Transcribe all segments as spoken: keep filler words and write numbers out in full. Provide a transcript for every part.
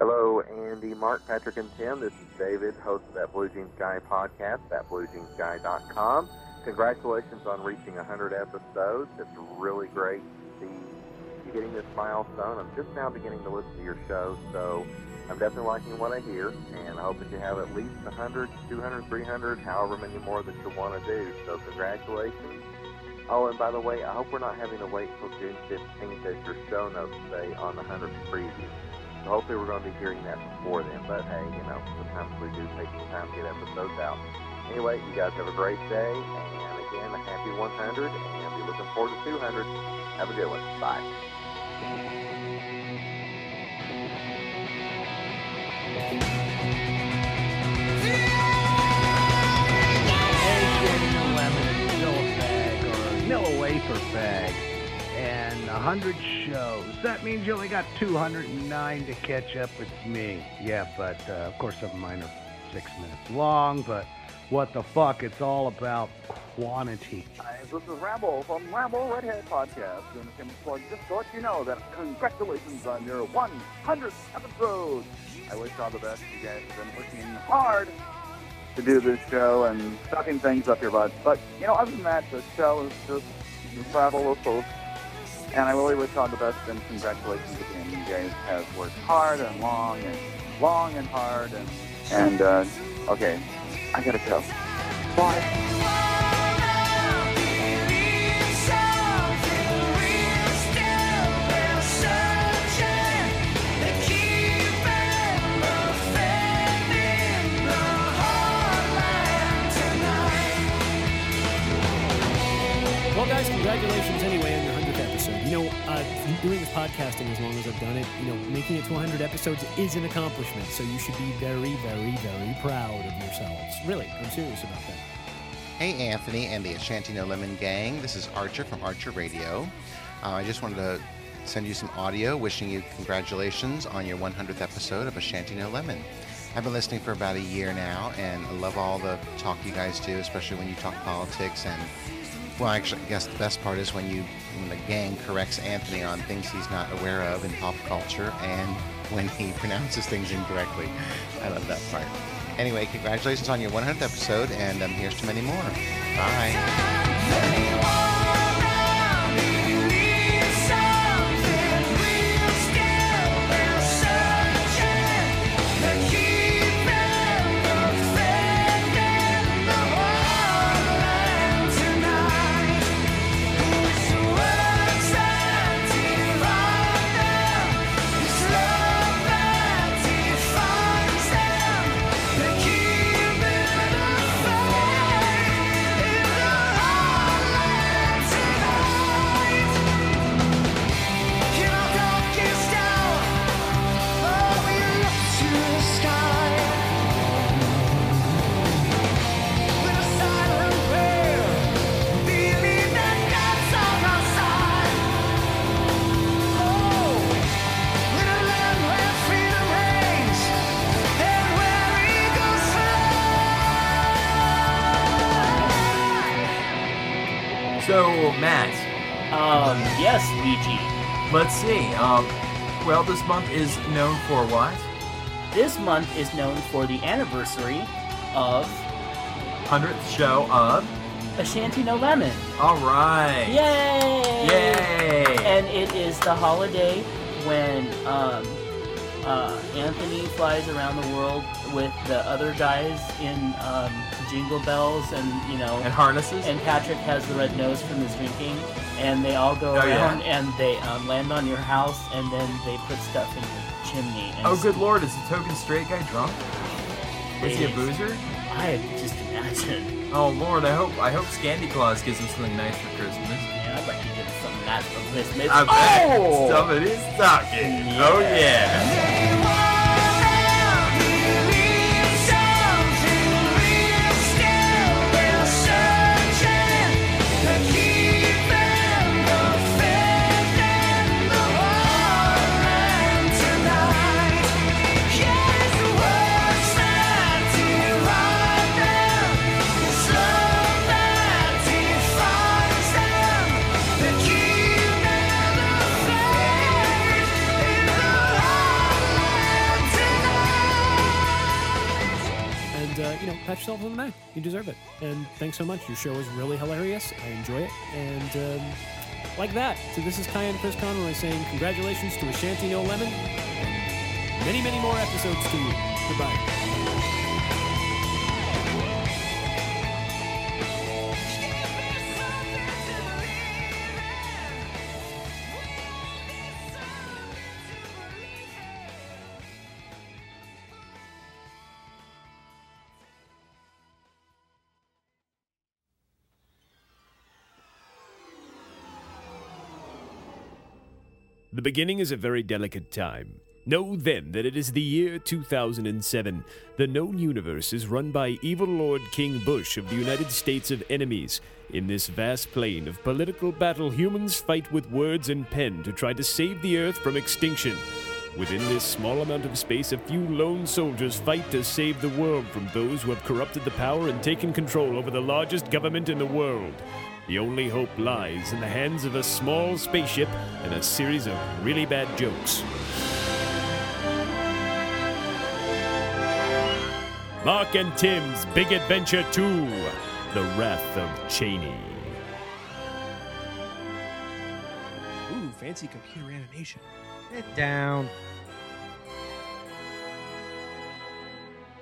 Hello, Andy, Mark, Patrick, and Tim. This is David, host of That Blue Jeans Guy Podcast, that blue jeans guy dot com. Congratulations on reaching one hundred episodes. It's really great to see you hitting this milestone. I'm just now beginning to listen to your show, so I'm definitely liking what I hear, and I hope that you have at least one hundred, two hundred, three hundred, however many more that you want to do. So congratulations. Oh, and by the way, I hope we're not having to wait until June fifteenth as your show notes say on the one hundredth preview. So hopefully we're going to be hearing that before then, but hey, you know, sometimes we do take some time to get episodes out. Anyway, you guys have a great day, and again, a happy one hundred, and be looking forward to two hundred. Have a good one. Bye. Vanilla wafer bag and one hundred shows. That means you only got two hundred nine to catch up with me. Yeah, but uh, of course some of mine are six minutes long, but what the fuck, it's all about quantity. Hi, this is Ramble from Ramble Redhead Podcast. And I can plug just to let you know that congratulations on your one hundredth episode. I wish all the best. You guys have been working hard to do this show and sucking things up your butt. But, you know, other than that, the show is just a battle of hope. And I really wish all the best and congratulations again. You guys have worked hard and long and long and hard. And, and uh, okay, I gotta go. Bye. Guys, congratulations anyway on your one hundredth episode. You know, uh, doing this podcasting as long as I've done it, you know, making it to one hundred episodes is an accomplishment, so you should be very, very, very proud of yourselves. Really, I'm serious about that. Hey, Anthony and the A Shanty No Lemon gang. This is Archer from Archer Radio. Uh, I just wanted to send you some audio wishing you congratulations on your one hundredth episode of A Shanty No Lemon. I've been listening for about a year now, and I love all the talk you guys do, especially when you talk politics and... Well, actually, I guess the best part is when you, when the gang corrects Anthony on things he's not aware of in pop culture and when he pronounces things incorrectly. I love that part. Anyway, congratulations on your one hundredth episode, and um, here's to many more. Bye. Let's see. Um, well, this month is known for what? This month is known for the anniversary of... one hundredth show of... A Shanty No Lemon. All right. Yay! Yay! And it is the holiday when um, uh, Anthony flies around the world with the other guys in um, Jingle Bells and, you know... And harnesses. And Patrick has the red nose from his drinking. And they all go oh, around, yeah. and they um, land on your house, and then they put stuff in your chimney. And oh, good Lord, is the token straight guy drunk? Is he a boozer? I just imagine. Oh, Lord, I hope I hope Scandy Claus gives him something nice for Christmas. Yeah, I bet he gives something nice for Christmas. I bet oh! somebody's talking. Yeah. Oh, yeah. pat yourself on the back. You deserve it. And thanks so much. Your show is really hilarious. I enjoy it. And um, like that. So this is Kai and Chris Conroy saying congratulations to A Shanty No Lemon. Many, many more episodes to you. Goodbye. The beginning is a very delicate time. Know then that it is the year two thousand seven. The known universe is run by evil Lord King Bush of the United States of Enemies. In this vast plain of political battle, humans fight with words and pen to try to save the Earth from extinction. Within this small amount of space, a few lone soldiers fight to save the world from those who have corrupted the power and taken control over the largest government in the world. The only hope lies in the hands of a small spaceship and a series of really bad jokes. Mark and Tim's Big Adventure two, The Wrath of Cheney. Ooh, fancy computer animation. Sit down.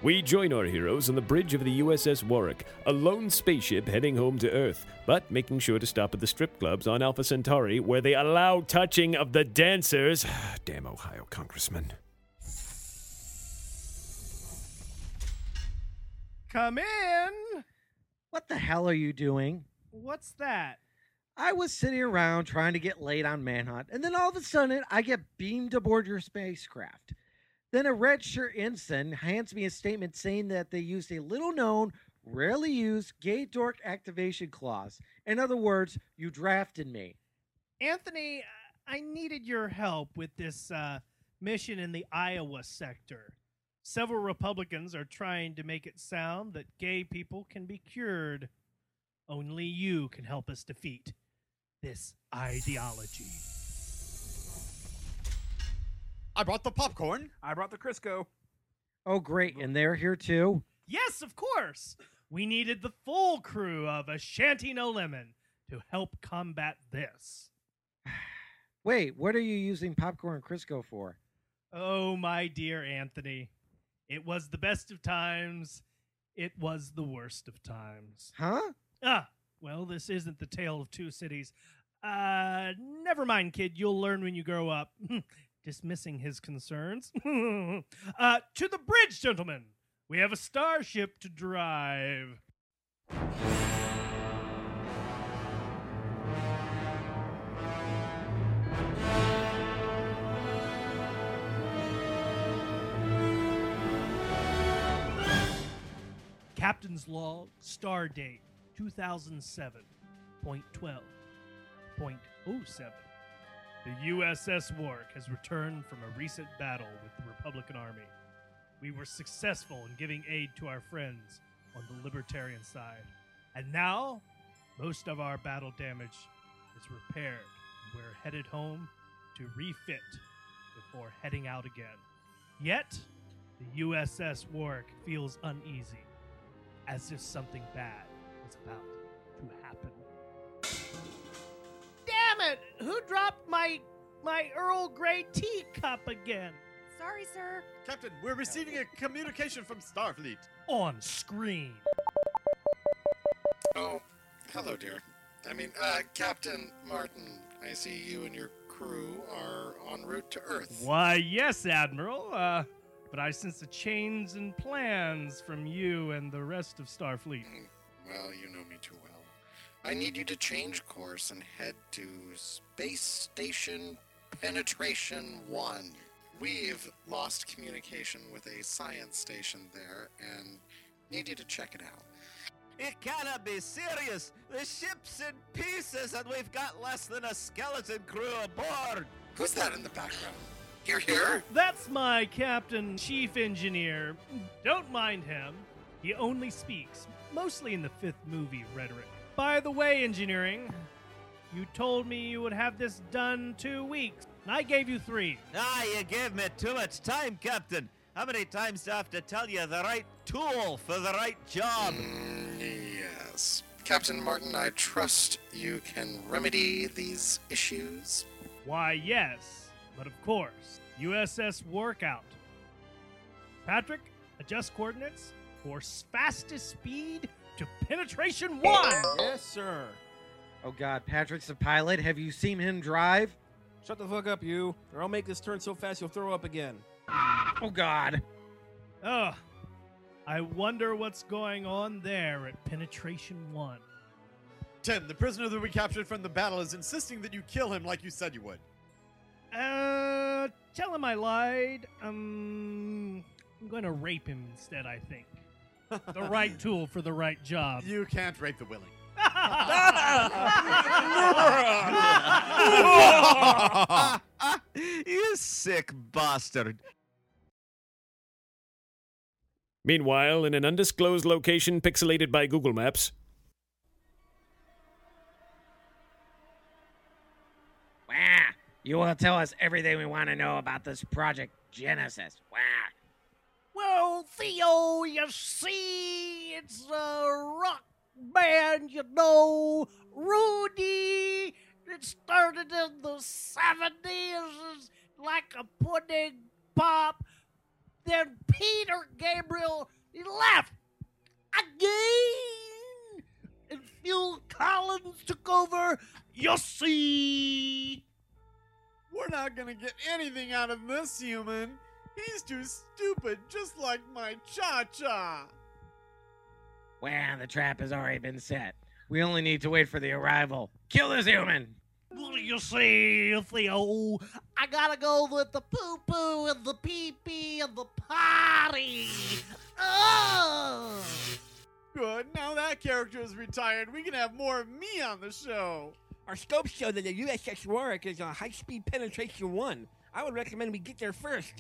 We join our heroes on the bridge of the U S S Warwick, a lone spaceship heading home to Earth, but making sure to stop at the strip clubs on Alpha Centauri, where they allow touching of the dancers. Damn Ohio congressman. Come in! What the hell are you doing? What's that? I was sitting around trying to get laid on Manhunt, and then all of a sudden I get beamed aboard your spacecraft. Then a redshirt ensign hands me a statement saying that they used a little-known, rarely used gay dork activation clause. In other words, you drafted me. Anthony, I needed your help with this uh, mission in the Iowa sector. Several Republicans are trying to make it sound that gay people can be cured. Only you can help us defeat this ideology. I brought the popcorn. I brought the Crisco. Oh, great. And they're here, too? Yes, of course. We needed the full crew of A Shanty No Lemon to help combat this. Wait, what are you using popcorn and Crisco for? Oh, my dear Anthony. It was the best of times. It was the worst of times. Huh? Ah, well, this isn't the tale of two cities. Uh, never mind, kid. You'll learn when you grow up. Dismissing his concerns. uh, to the bridge, gentlemen. We have a starship to drive. Captain's log, star date, two thousand seven, twelve, oh seven. The U S S Warwick has returned from a recent battle with the Republican Army. We were successful in giving aid to our friends on the libertarian side. And now, most of our battle damage is repaired. We're headed home to refit before heading out again. Yet, the U S S Warwick feels uneasy, as if something bad is about to happen. Who dropped my my Earl Grey teacup again? Sorry, sir. Captain, we're receiving a communication from Starfleet. On screen. Oh, hello, dear. I mean, uh, Captain Martin, I see you and your crew are en route to Earth. Why, yes, Admiral. Uh, but I sense a change in plans from you and the rest of Starfleet. Well, you know me too well. I need you to change course and head to Space Station Penetration one. We've lost communication with a science station there and need you to check it out. It cannot be serious. The ship's in pieces and we've got less than a skeleton crew aboard. Who's that in the background? You're here? That's my captain, chief engineer. Don't mind him. He only speaks, mostly in the fifth movie rhetoric. By the way, engineering, you told me you would have this done two weeks, and I gave you three. Ah, you gave me too much time, Captain. How many times do I have to tell you the right tool for the right job? Mm, yes. Captain Martin, I trust you can remedy these issues. Why, yes. But of course, U S S Workout. Patrick, adjust coordinates for fastest speed to penetration one. Yes, sir. Oh, God. Patrick's the pilot. Have you seen him drive? Shut the fuck up, you, or I'll make this turn so fast you'll throw up again. Oh, God. Ugh. I wonder what's going on there at penetration one. Ten, the prisoner that we captured from the battle is insisting that you kill him like you said you would. Uh, tell him I lied. Um, I'm going to rape him instead, I think. The right tool for the right job. You can't rape the willing. You sick bastard. Meanwhile, in an undisclosed location pixelated by Google Maps. Wah! You will tell us everything we want to know about this Project Genesis. Wah! Well, Theo, you see, it's a rock band, you know, Rudy. It started in the seventies as like a pudding pop. Then Peter Gabriel, he left again. And Phil Collins took over, you see. We're not going to get anything out of this human. He's too stupid, just like my cha-cha. Well, the trap has already been set. We only need to wait for the arrival. Kill this human! What do you see, Theo? I gotta go with the poo-poo and the pee-pee and the potty. Oh! Good, now that character is retired, we can have more of me on the show. Our scopes show that the U S S Warwick is on high-speed penetration one. I would recommend we get there first.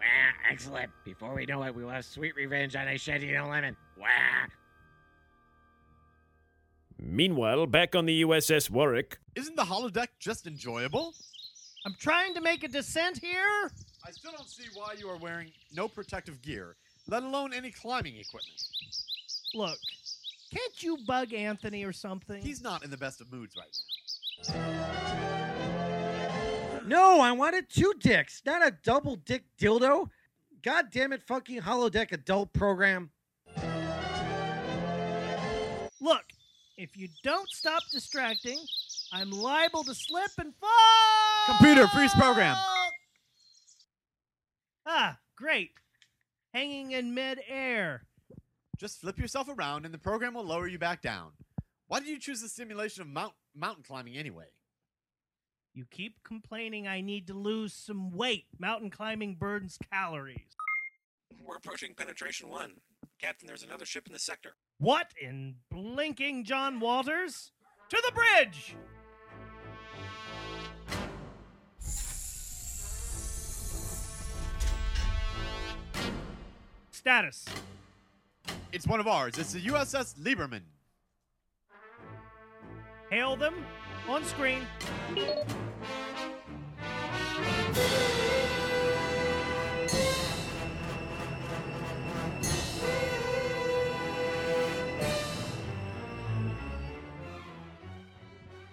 Wow, excellent. Before we know it, we will have sweet revenge on A Shanty No Lemon. Wow. Meanwhile, back on the U S S Warwick. Isn't the holodeck just enjoyable? I'm trying to make a descent here. I still don't see why you are wearing no protective gear, let alone any climbing equipment. Look, can't you bug Anthony or something? He's not in the best of moods right now. No, I wanted two dicks, not a double dick dildo. God damn it, fucking holodeck adult program. Look, if you don't stop distracting, I'm liable to slip and fall. Computer, freeze program. Ah, great. Hanging in mid-air. Just flip yourself around and the program will lower you back down. Why did you choose the simulation of mount- mountain climbing anyway? You keep complaining I need to lose some weight. Mountain climbing burdens calories. We're approaching penetration one. Captain, there's another ship in the sector. What in blinking John Walters? To the bridge! Status. It's one of ours. It's the U S S Lieberman. Hail them. On screen.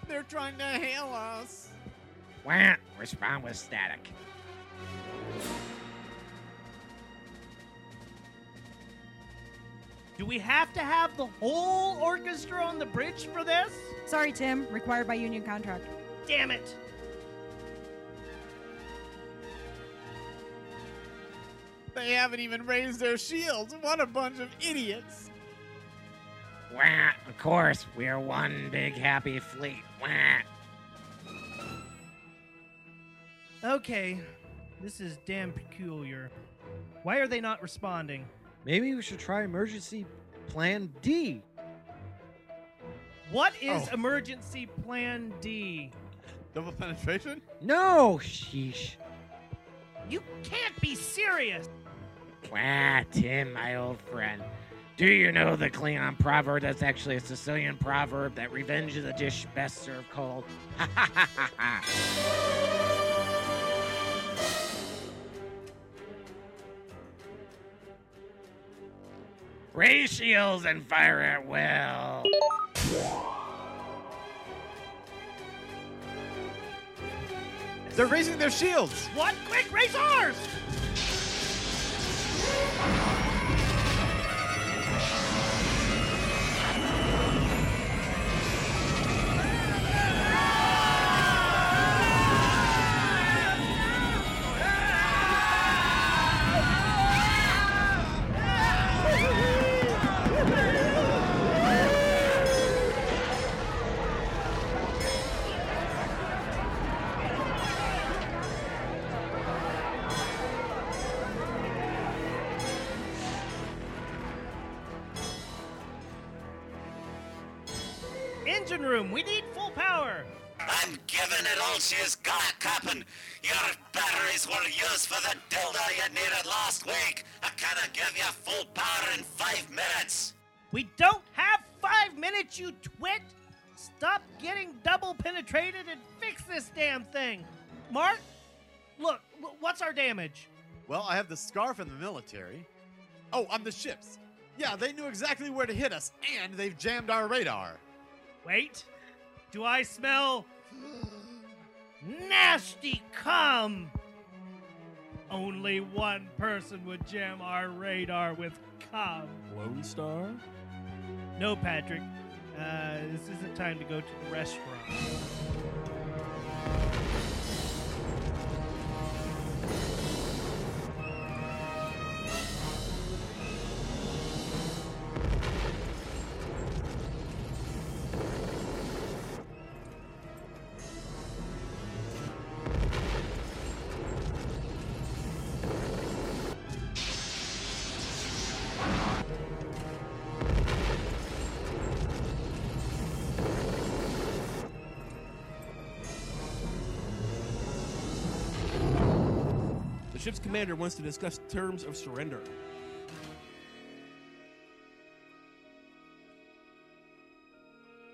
They're trying to hail us. Wah! Respond with static. Do we have to have the whole orchestra on the bridge for this? Sorry, Tim. Required by union contract. Damn it. They haven't even raised their shields. What a bunch of idiots. Wah, of course. We are one big happy fleet. Wah. Okay. This is damn peculiar. Why are they not responding? Maybe we should try emergency plan D. What is oh. emergency plan D? Double penetration? No, sheesh. You can't be serious. Wah, Tim, my old friend. Do you know the Klingon proverb? That's actually a Sicilian proverb that revenge is a dish best served cold. Ha ha ha ha ha. shields and fire at will. They're raising their shields. One quick, raise ours. Engine room, we need full power. I'm giving it all she's got, Captain. Your batteries were used for the dildo you needed last week. I cannot give you full power in five minutes. We don't have five minutes, you twit. Stop getting double penetrated and fix this damn thing. Mark, look, what's our damage? Well, I have the scarf in the military. Oh, on the ships. Yeah, they knew exactly where to hit us, and they've jammed our radar. Wait, do I smell nasty cum? Only one person would jam our radar with cum. Lone Star? No, Patrick. Uh, this isn't time to go to the restaurant. Ship's commander wants to discuss terms of surrender.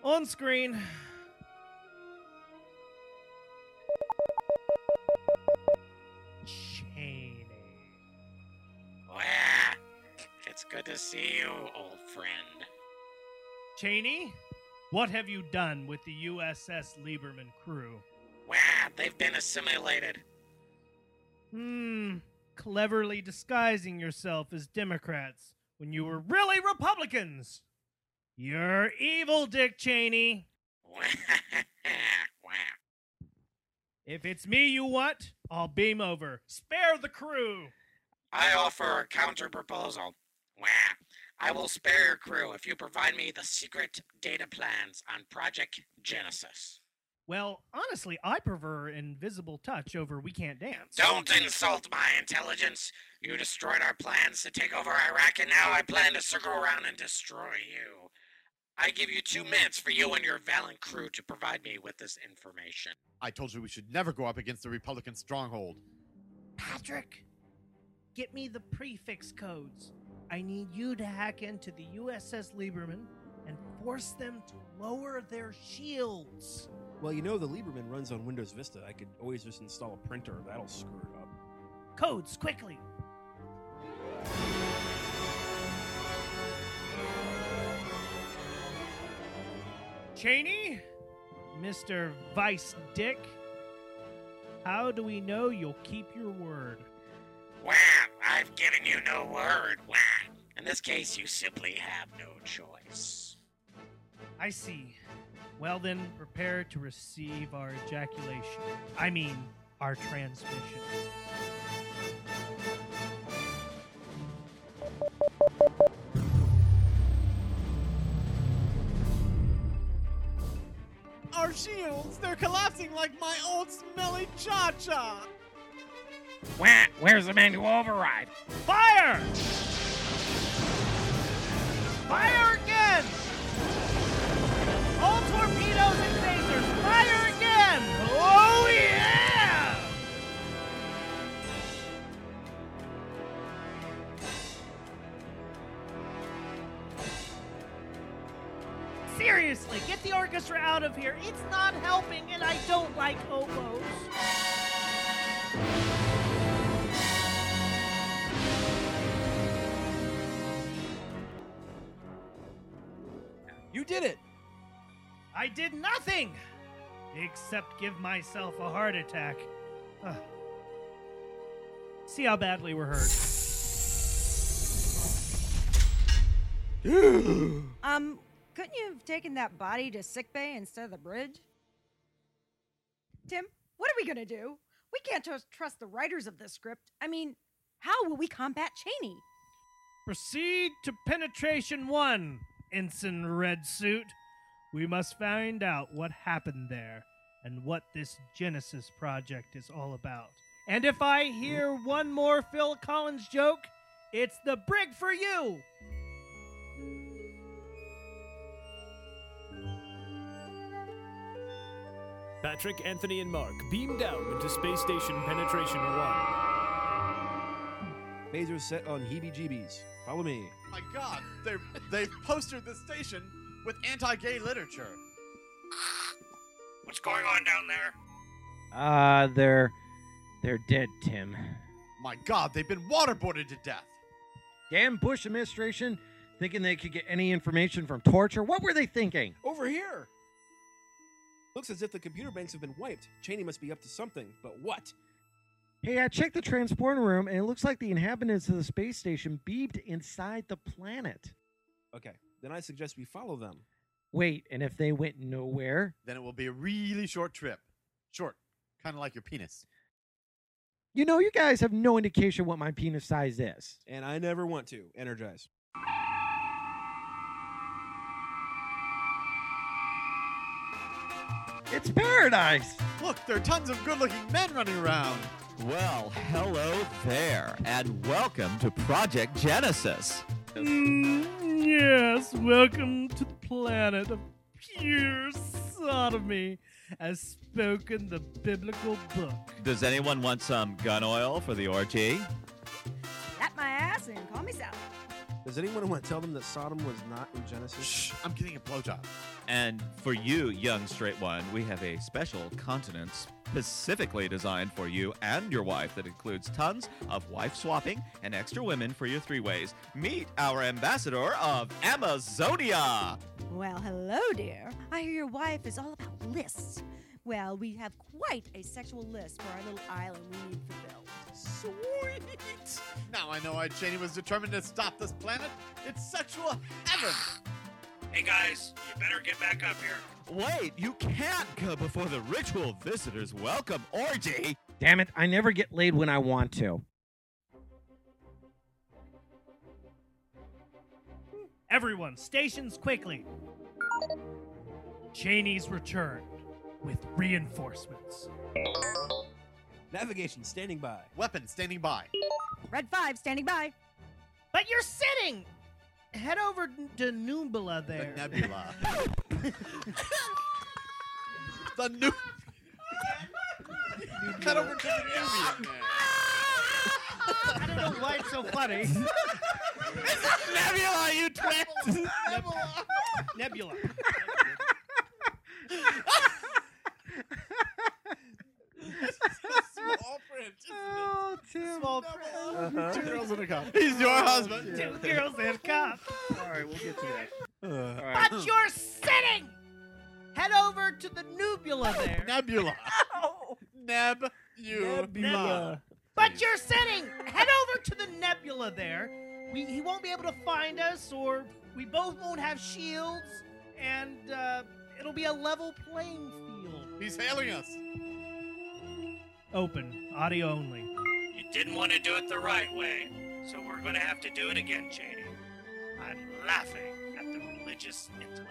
On screen. Cheney. Well, it's good to see you, old friend. Cheney, what have you done with the U S S Lieberman crew? Well, they've been assimilated. Hmm, cleverly disguising yourself as Democrats when you were really Republicans. You're evil, Dick Cheney. If it's me you want, I'll beam over. Spare the crew. I offer a counter-proposal. I will spare your crew if you provide me the secret data plans on Project Genesis. Well, honestly, I prefer Invisible Touch over We Can't Dance. Don't insult my intelligence. You destroyed our plans to take over Iraq, and now I plan to circle around and destroy you. I give you two minutes for you and your valiant crew to provide me with this information. I told you we should never go up against the Republican stronghold. Patrick, get me the prefix codes. I need you to hack into the U S S Lieberman and force them to lower their shields. Well, you know, the Lieberman runs on Windows Vista. I could always just install a printer. That'll screw it up. Codes, quickly! Cheney? Mister Vice Dick? How do we know you'll keep your word? Wow, I've given you no word. Wow. In this case, you simply have no choice. I see. Well then, prepare to receive our ejaculation. I mean, our transmission. Our shields, they're collapsing like my old smelly cha-cha. Where, where's the manual override? Fire! Fire again! All torpedoes and phasers, fire again! Oh, yeah! Seriously, get the orchestra out of here. It's not helping, and I don't like oboes. did it. I did nothing except give myself a heart attack. Ugh. See how badly we're hurt. um, couldn't you have taken that body to sickbay instead of the bridge? Tim, what are we gonna do? We can't just trust the writers of this script. I mean, how will we combat Cheney? Proceed to penetration one, Ensign Red Suit. We must find out what happened there and what this Genesis project is all about. And if I hear one more Phil Collins joke, it's the brig for you! Patrick, Anthony, and Mark beam down into Space Station Penetration one. Major's set on heebie-jeebies. Follow me. My God, they've, they've postered the station with anti-gay literature. What's going on down there? Uh, they're... They're dead, Tim. My God, they've been waterboarded to death. Damn Bush administration, thinking they could get any information from torture. What were they thinking? Over here. Looks as if the computer banks have been wiped. Cheney must be up to something, but what? Hey, I checked the transporter room, and it looks like the inhabitants of the space station beeped inside the planet. Okay, then I suggest we follow them. Wait, and if they went nowhere? Then it will be a really short trip. Short, kind of like your penis. You know, you guys have no indication what my penis size is. And I never want to. Energize. It's paradise! Look, there are tons of good-looking men running around. Well, hello there, and welcome to Project Genesis. Mm, yes, welcome to the planet of pure sodomy, as spoken the biblical book. Does anyone want some gun oil for the orgy? Slap my ass and call me Sally. Does anyone want to tell them that Sodom was not in Genesis? Shh, I'm getting a blowjob. And for you, young straight one, we have a special continent specifically designed for you and your wife that includes tons of wife swapping and extra women for your three-ways. Meet our ambassador of Amazonia. Well, hello, dear. I hear your wife is all about lists. Well, we have quite a sexual list for our little island we need fulfilled. Sweet! Now I know why Cheney was determined to stop this planet. It's sexual heaven! Hey guys, you better get back up here. Wait, you can't go before the ritual visitors welcome orgy! Damn it, I never get laid when I want to. Everyone, stations quickly. Cheney's returned with reinforcements. Navigation standing by. Weapons standing by. Red five standing by. But you're sitting! Head over to Nubula there. The nebula. the new. Cut over to the nebula. I don't know why it's so funny. It's a nebula, you twit! Nebula. Nebula. Small print. Oh, Tim. Small print. Uh-huh. Two girls and a cop. He's your husband. Two girls and a cop. All right, we'll get to that. Uh, all right. But you're sitting! Head over to the nebula there. Nebula. Oh. Neb. You. Nebula. But you're sitting! Head over to the nebula there. We, he won't be able to find us, or we both won't have shields, and uh, it'll be a level playing field. He's hailing us. Open. Audio only. You didn't want to do it the right way, so we're going to have to do it again, Cheney. I'm laughing at the religious intellect.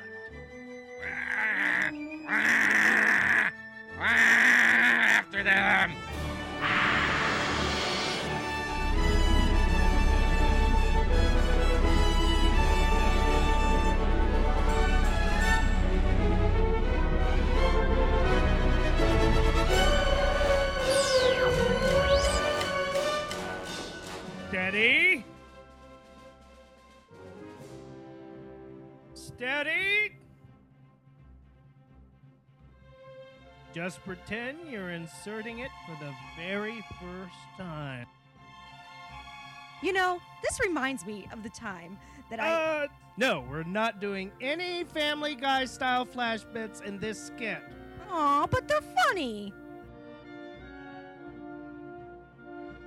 After them! Steady. Steady. Just pretend you're inserting it for the very first time. You know, this reminds me of the time that I... Uh, no, we're not doing any Family Guy style flash bits in this skit. Aw, but they're funny.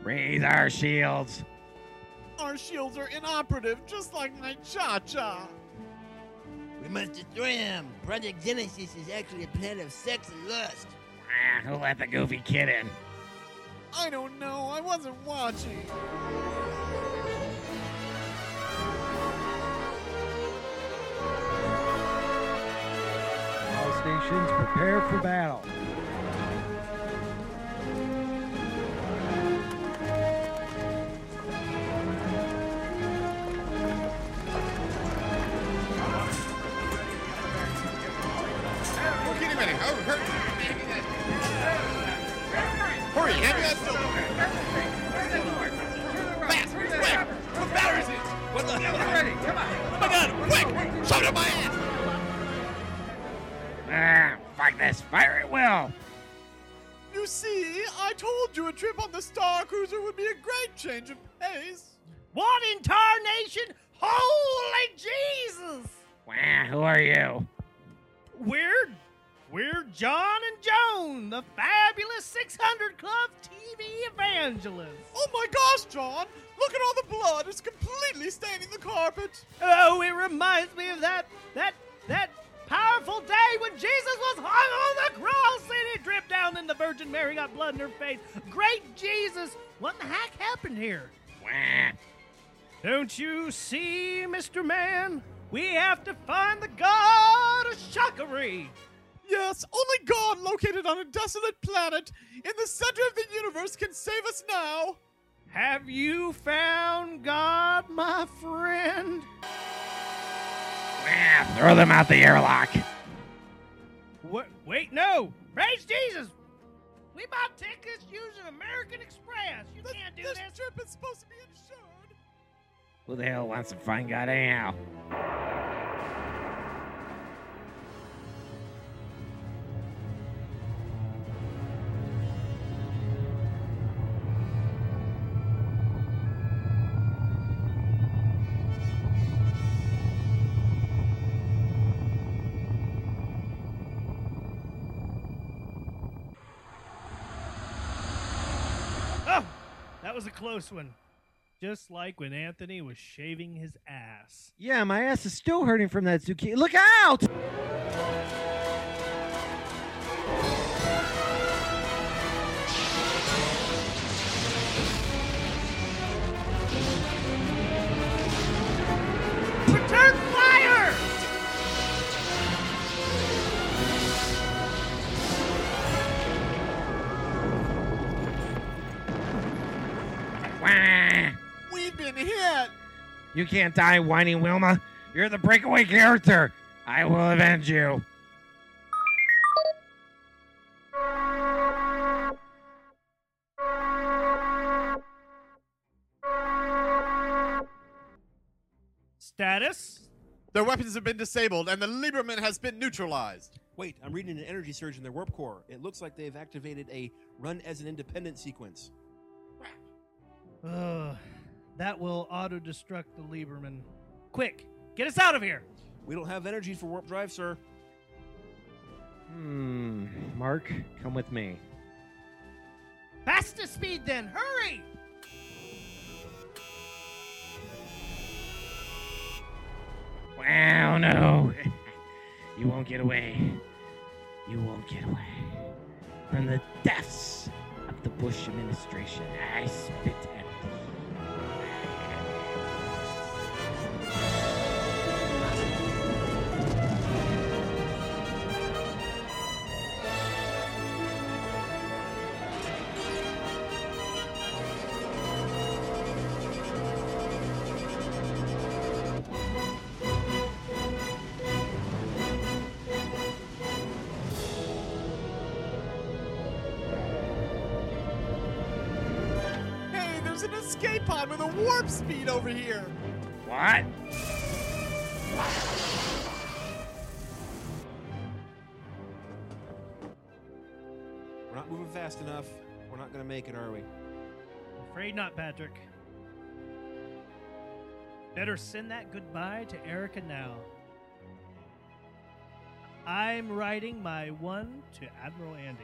Raise our shields. Our shields are inoperative, just like my cha-cha. We must destroy them. Project Genesis is actually a planet of sex and lust. Ah, who let the goofy kid in? I don't know. I wasn't watching. All stations prepare for battle. Hurry, hand me that silver. Where's that door? Fast, quick! What batteries is? What the hell? Get ready, come on! Oh my God, quick! Shove it up my ass! Ah, fuck this! Fire at will! You see, I told you a trip on the Star Cruiser would be a great change of pace. What in tarnation? Holy Jesus! Wow, who are you? We're We're John and Joan, the fabulous six hundred Club T V evangelists. Oh my gosh, John! Look at all the blood. It's completely staining the carpet. Oh, it reminds me of that, that, that powerful day when Jesus was hung on the cross and it dripped down and the Virgin Mary got blood in her face. Great Jesus! What the heck happened here? Wah. Don't you see, Mister Man? We have to find the God of Shockery. Yes, only God located on a desolate planet in the center of the universe can save us now. Have you found God, my friend? Ah, throw them out the airlock. What? Wait, no. Praise Jesus. We bought tickets using American Express. You the, can't do this. This trip is supposed to be insured. Who the hell wants to find God anyhow? That was a close one. Just like when Anthony was shaving his ass. Yeah, my ass is still hurting from that zucchini. Look out! Return fire! We've been hit. You can't die, whiny Wilma. You're the breakaway character. I will avenge you. Status? Their weapons have been disabled, and the Lieberman has been neutralized. Wait, I'm reading an energy surge in their warp core. It looks like they've activated a run as an independent sequence. Ugh, that will auto-destruct the Lieberman. Quick, get us out of here! We don't have energy for warp drive, sir. Hmm, Mark, come with me. Faster speed then, hurry! Wow, no. You won't get away. You won't get away. From the depths of the Bush administration, I spit at an escape pod with a warp speed over here. What? We're not moving fast enough. We're not going to make it, are we? Afraid not, Patrick. Better send that goodbye to Erica now. I'm writing my one to Admiral Andy.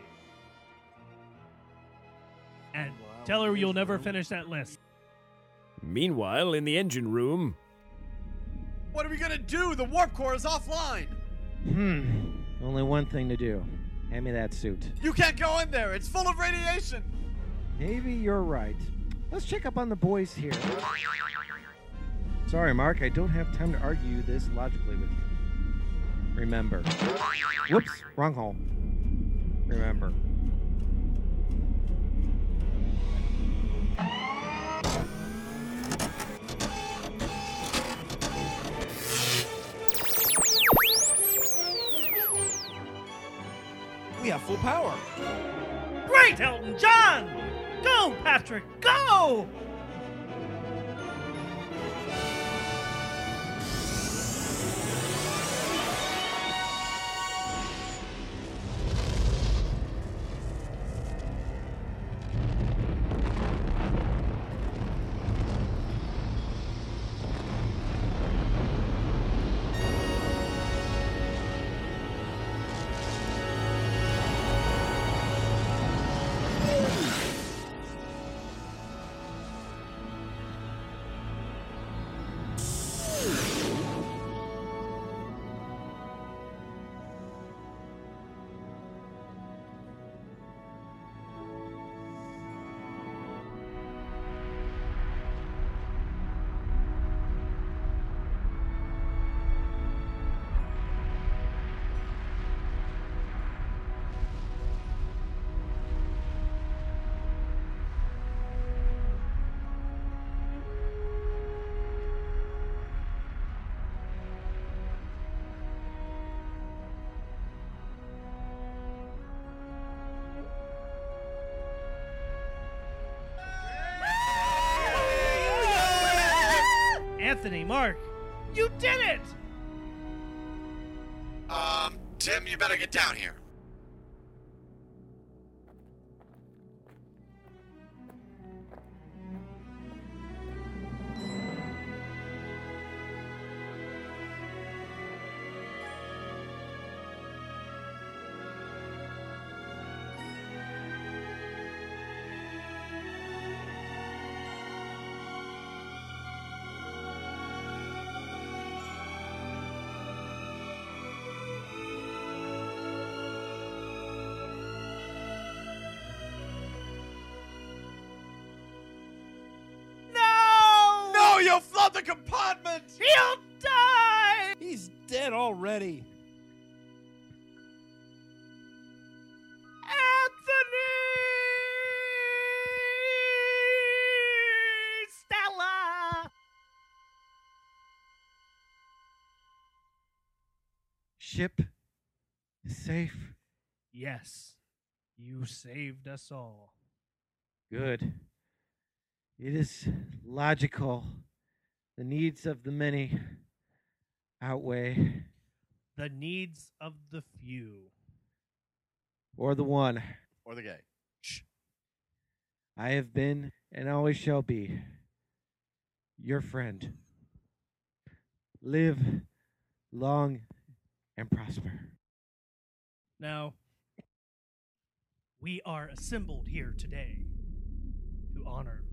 And wow, tell her you'll never finish that list. Meanwhile, in the engine room... What are we gonna do? The warp core is offline! Hmm. Only one thing to do. Hand me that suit. You can't go in there! It's full of radiation! Maybe you're right. Let's check up on the boys here. Sorry, Mark. I don't have time to argue this logically with you. Remember. Whoops. Wrong hole. Remember. We have full power. Great, Elton John! Go, Patrick, go! Anthony, Mark, you did it! Um, Tim, you better get down here. The compartment! He'll die! He's dead already. Anthony! Stella! Ship is safe. Yes. You saved us all. Good. It is logical. The needs of the many outweigh the needs of the few. Or the one. Or the gay. Shh. I have been and always shall be your friend. Live long and prosper. Now, we are assembled here today to honor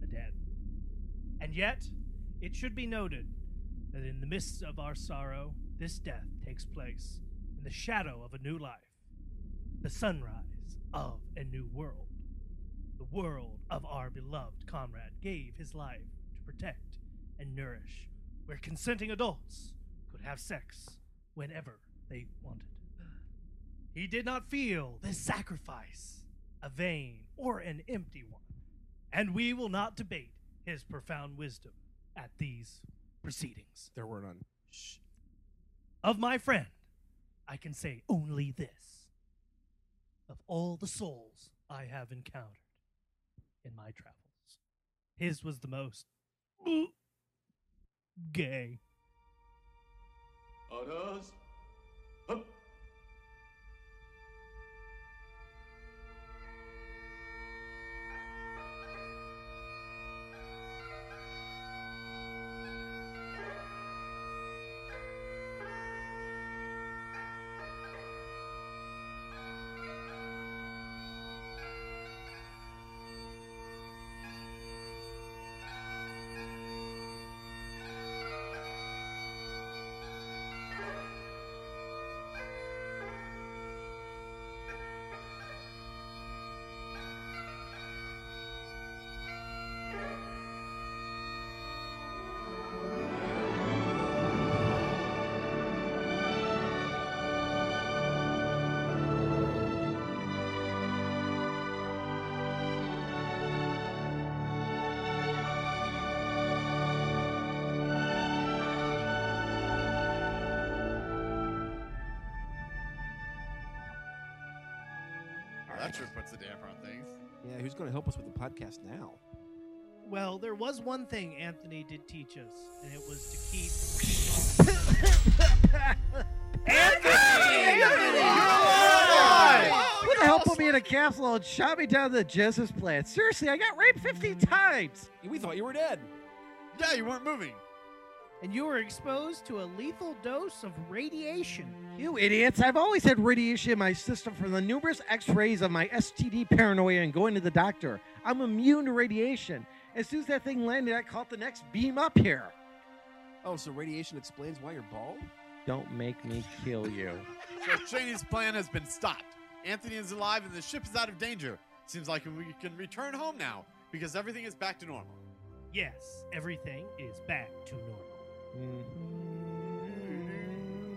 the dead. And yet... it should be noted that in the midst of our sorrow, this death takes place in the shadow of a new life, the sunrise of a new world, the world of our beloved comrade gave his life to protect and nourish, where consenting adults could have sex whenever they wanted. He did not feel this sacrifice a vain or an empty one, and we will not debate his profound wisdom at these proceedings. There were none. Shh. Of my friend, I can say only this. Of all the souls I have encountered in my travels, his was the most gay. Orders. Up. Archer puts the damper on things. Yeah, who's going to help us with the podcast now? Well, there was one thing Anthony did teach us, and it was to keep... Anthony! Anthony! Anthony! Oh, what the hell put me in a capsule and shot me down to the Genesis plant? Seriously, I got raped fifteen times. We thought you were dead. Yeah, you weren't moving. And you were exposed to a lethal dose of radiation. You idiots. I've always had radiation in my system from the numerous x-rays of my S T D paranoia and going to the doctor. I'm immune to radiation. As soon as that thing landed, I caught the next beam up here. Oh, so radiation explains why you're bald? Don't make me kill you. So Cheney's plan has been stopped. Anthony is alive and the ship is out of danger. Seems like we can return home now because everything is back to normal. Yes, everything is back to normal. Mm.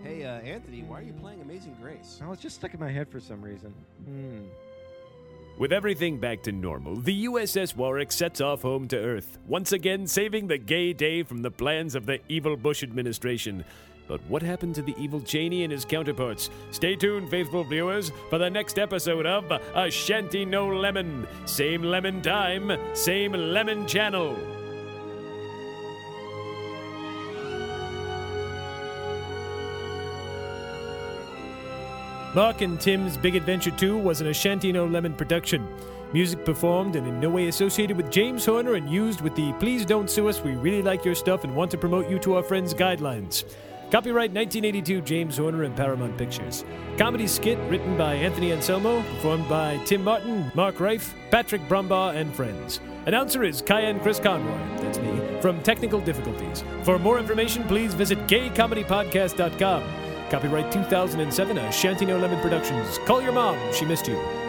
Hey, uh, Anthony, why are you playing Amazing Grace? Oh, it's just stuck in my head for some reason. Hmm. With everything back to normal, the U S S Warwick sets off home to Earth, once again saving the gay day from the plans of the evil Bush administration. But what happened to the evil Cheney and his counterparts? Stay tuned, faithful viewers, for the next episode of A Shanty No Lemon. Same lemon time, same lemon channel. Mark and Tim's Big Adventure two was an A Shanty No Lemon production. Music performed and in no way associated with James Horner and used with the Please Don't Sue Us, We Really Like Your Stuff and Want to Promote You to Our Friends guidelines. Copyright nineteen eighty-two, James Horner and Paramount Pictures. Comedy skit written by Anthony Anselmo, performed by Tim Martin, Mark Reif, Patrick Brumbaugh, and friends. Announcer is Kyan Chris Conroy, that's me, from Technical Difficulties. For more information, please visit gay comedy podcast dot com. Copyright two thousand seven, A Shanty No Lemon Productions. Call your mom, she missed you.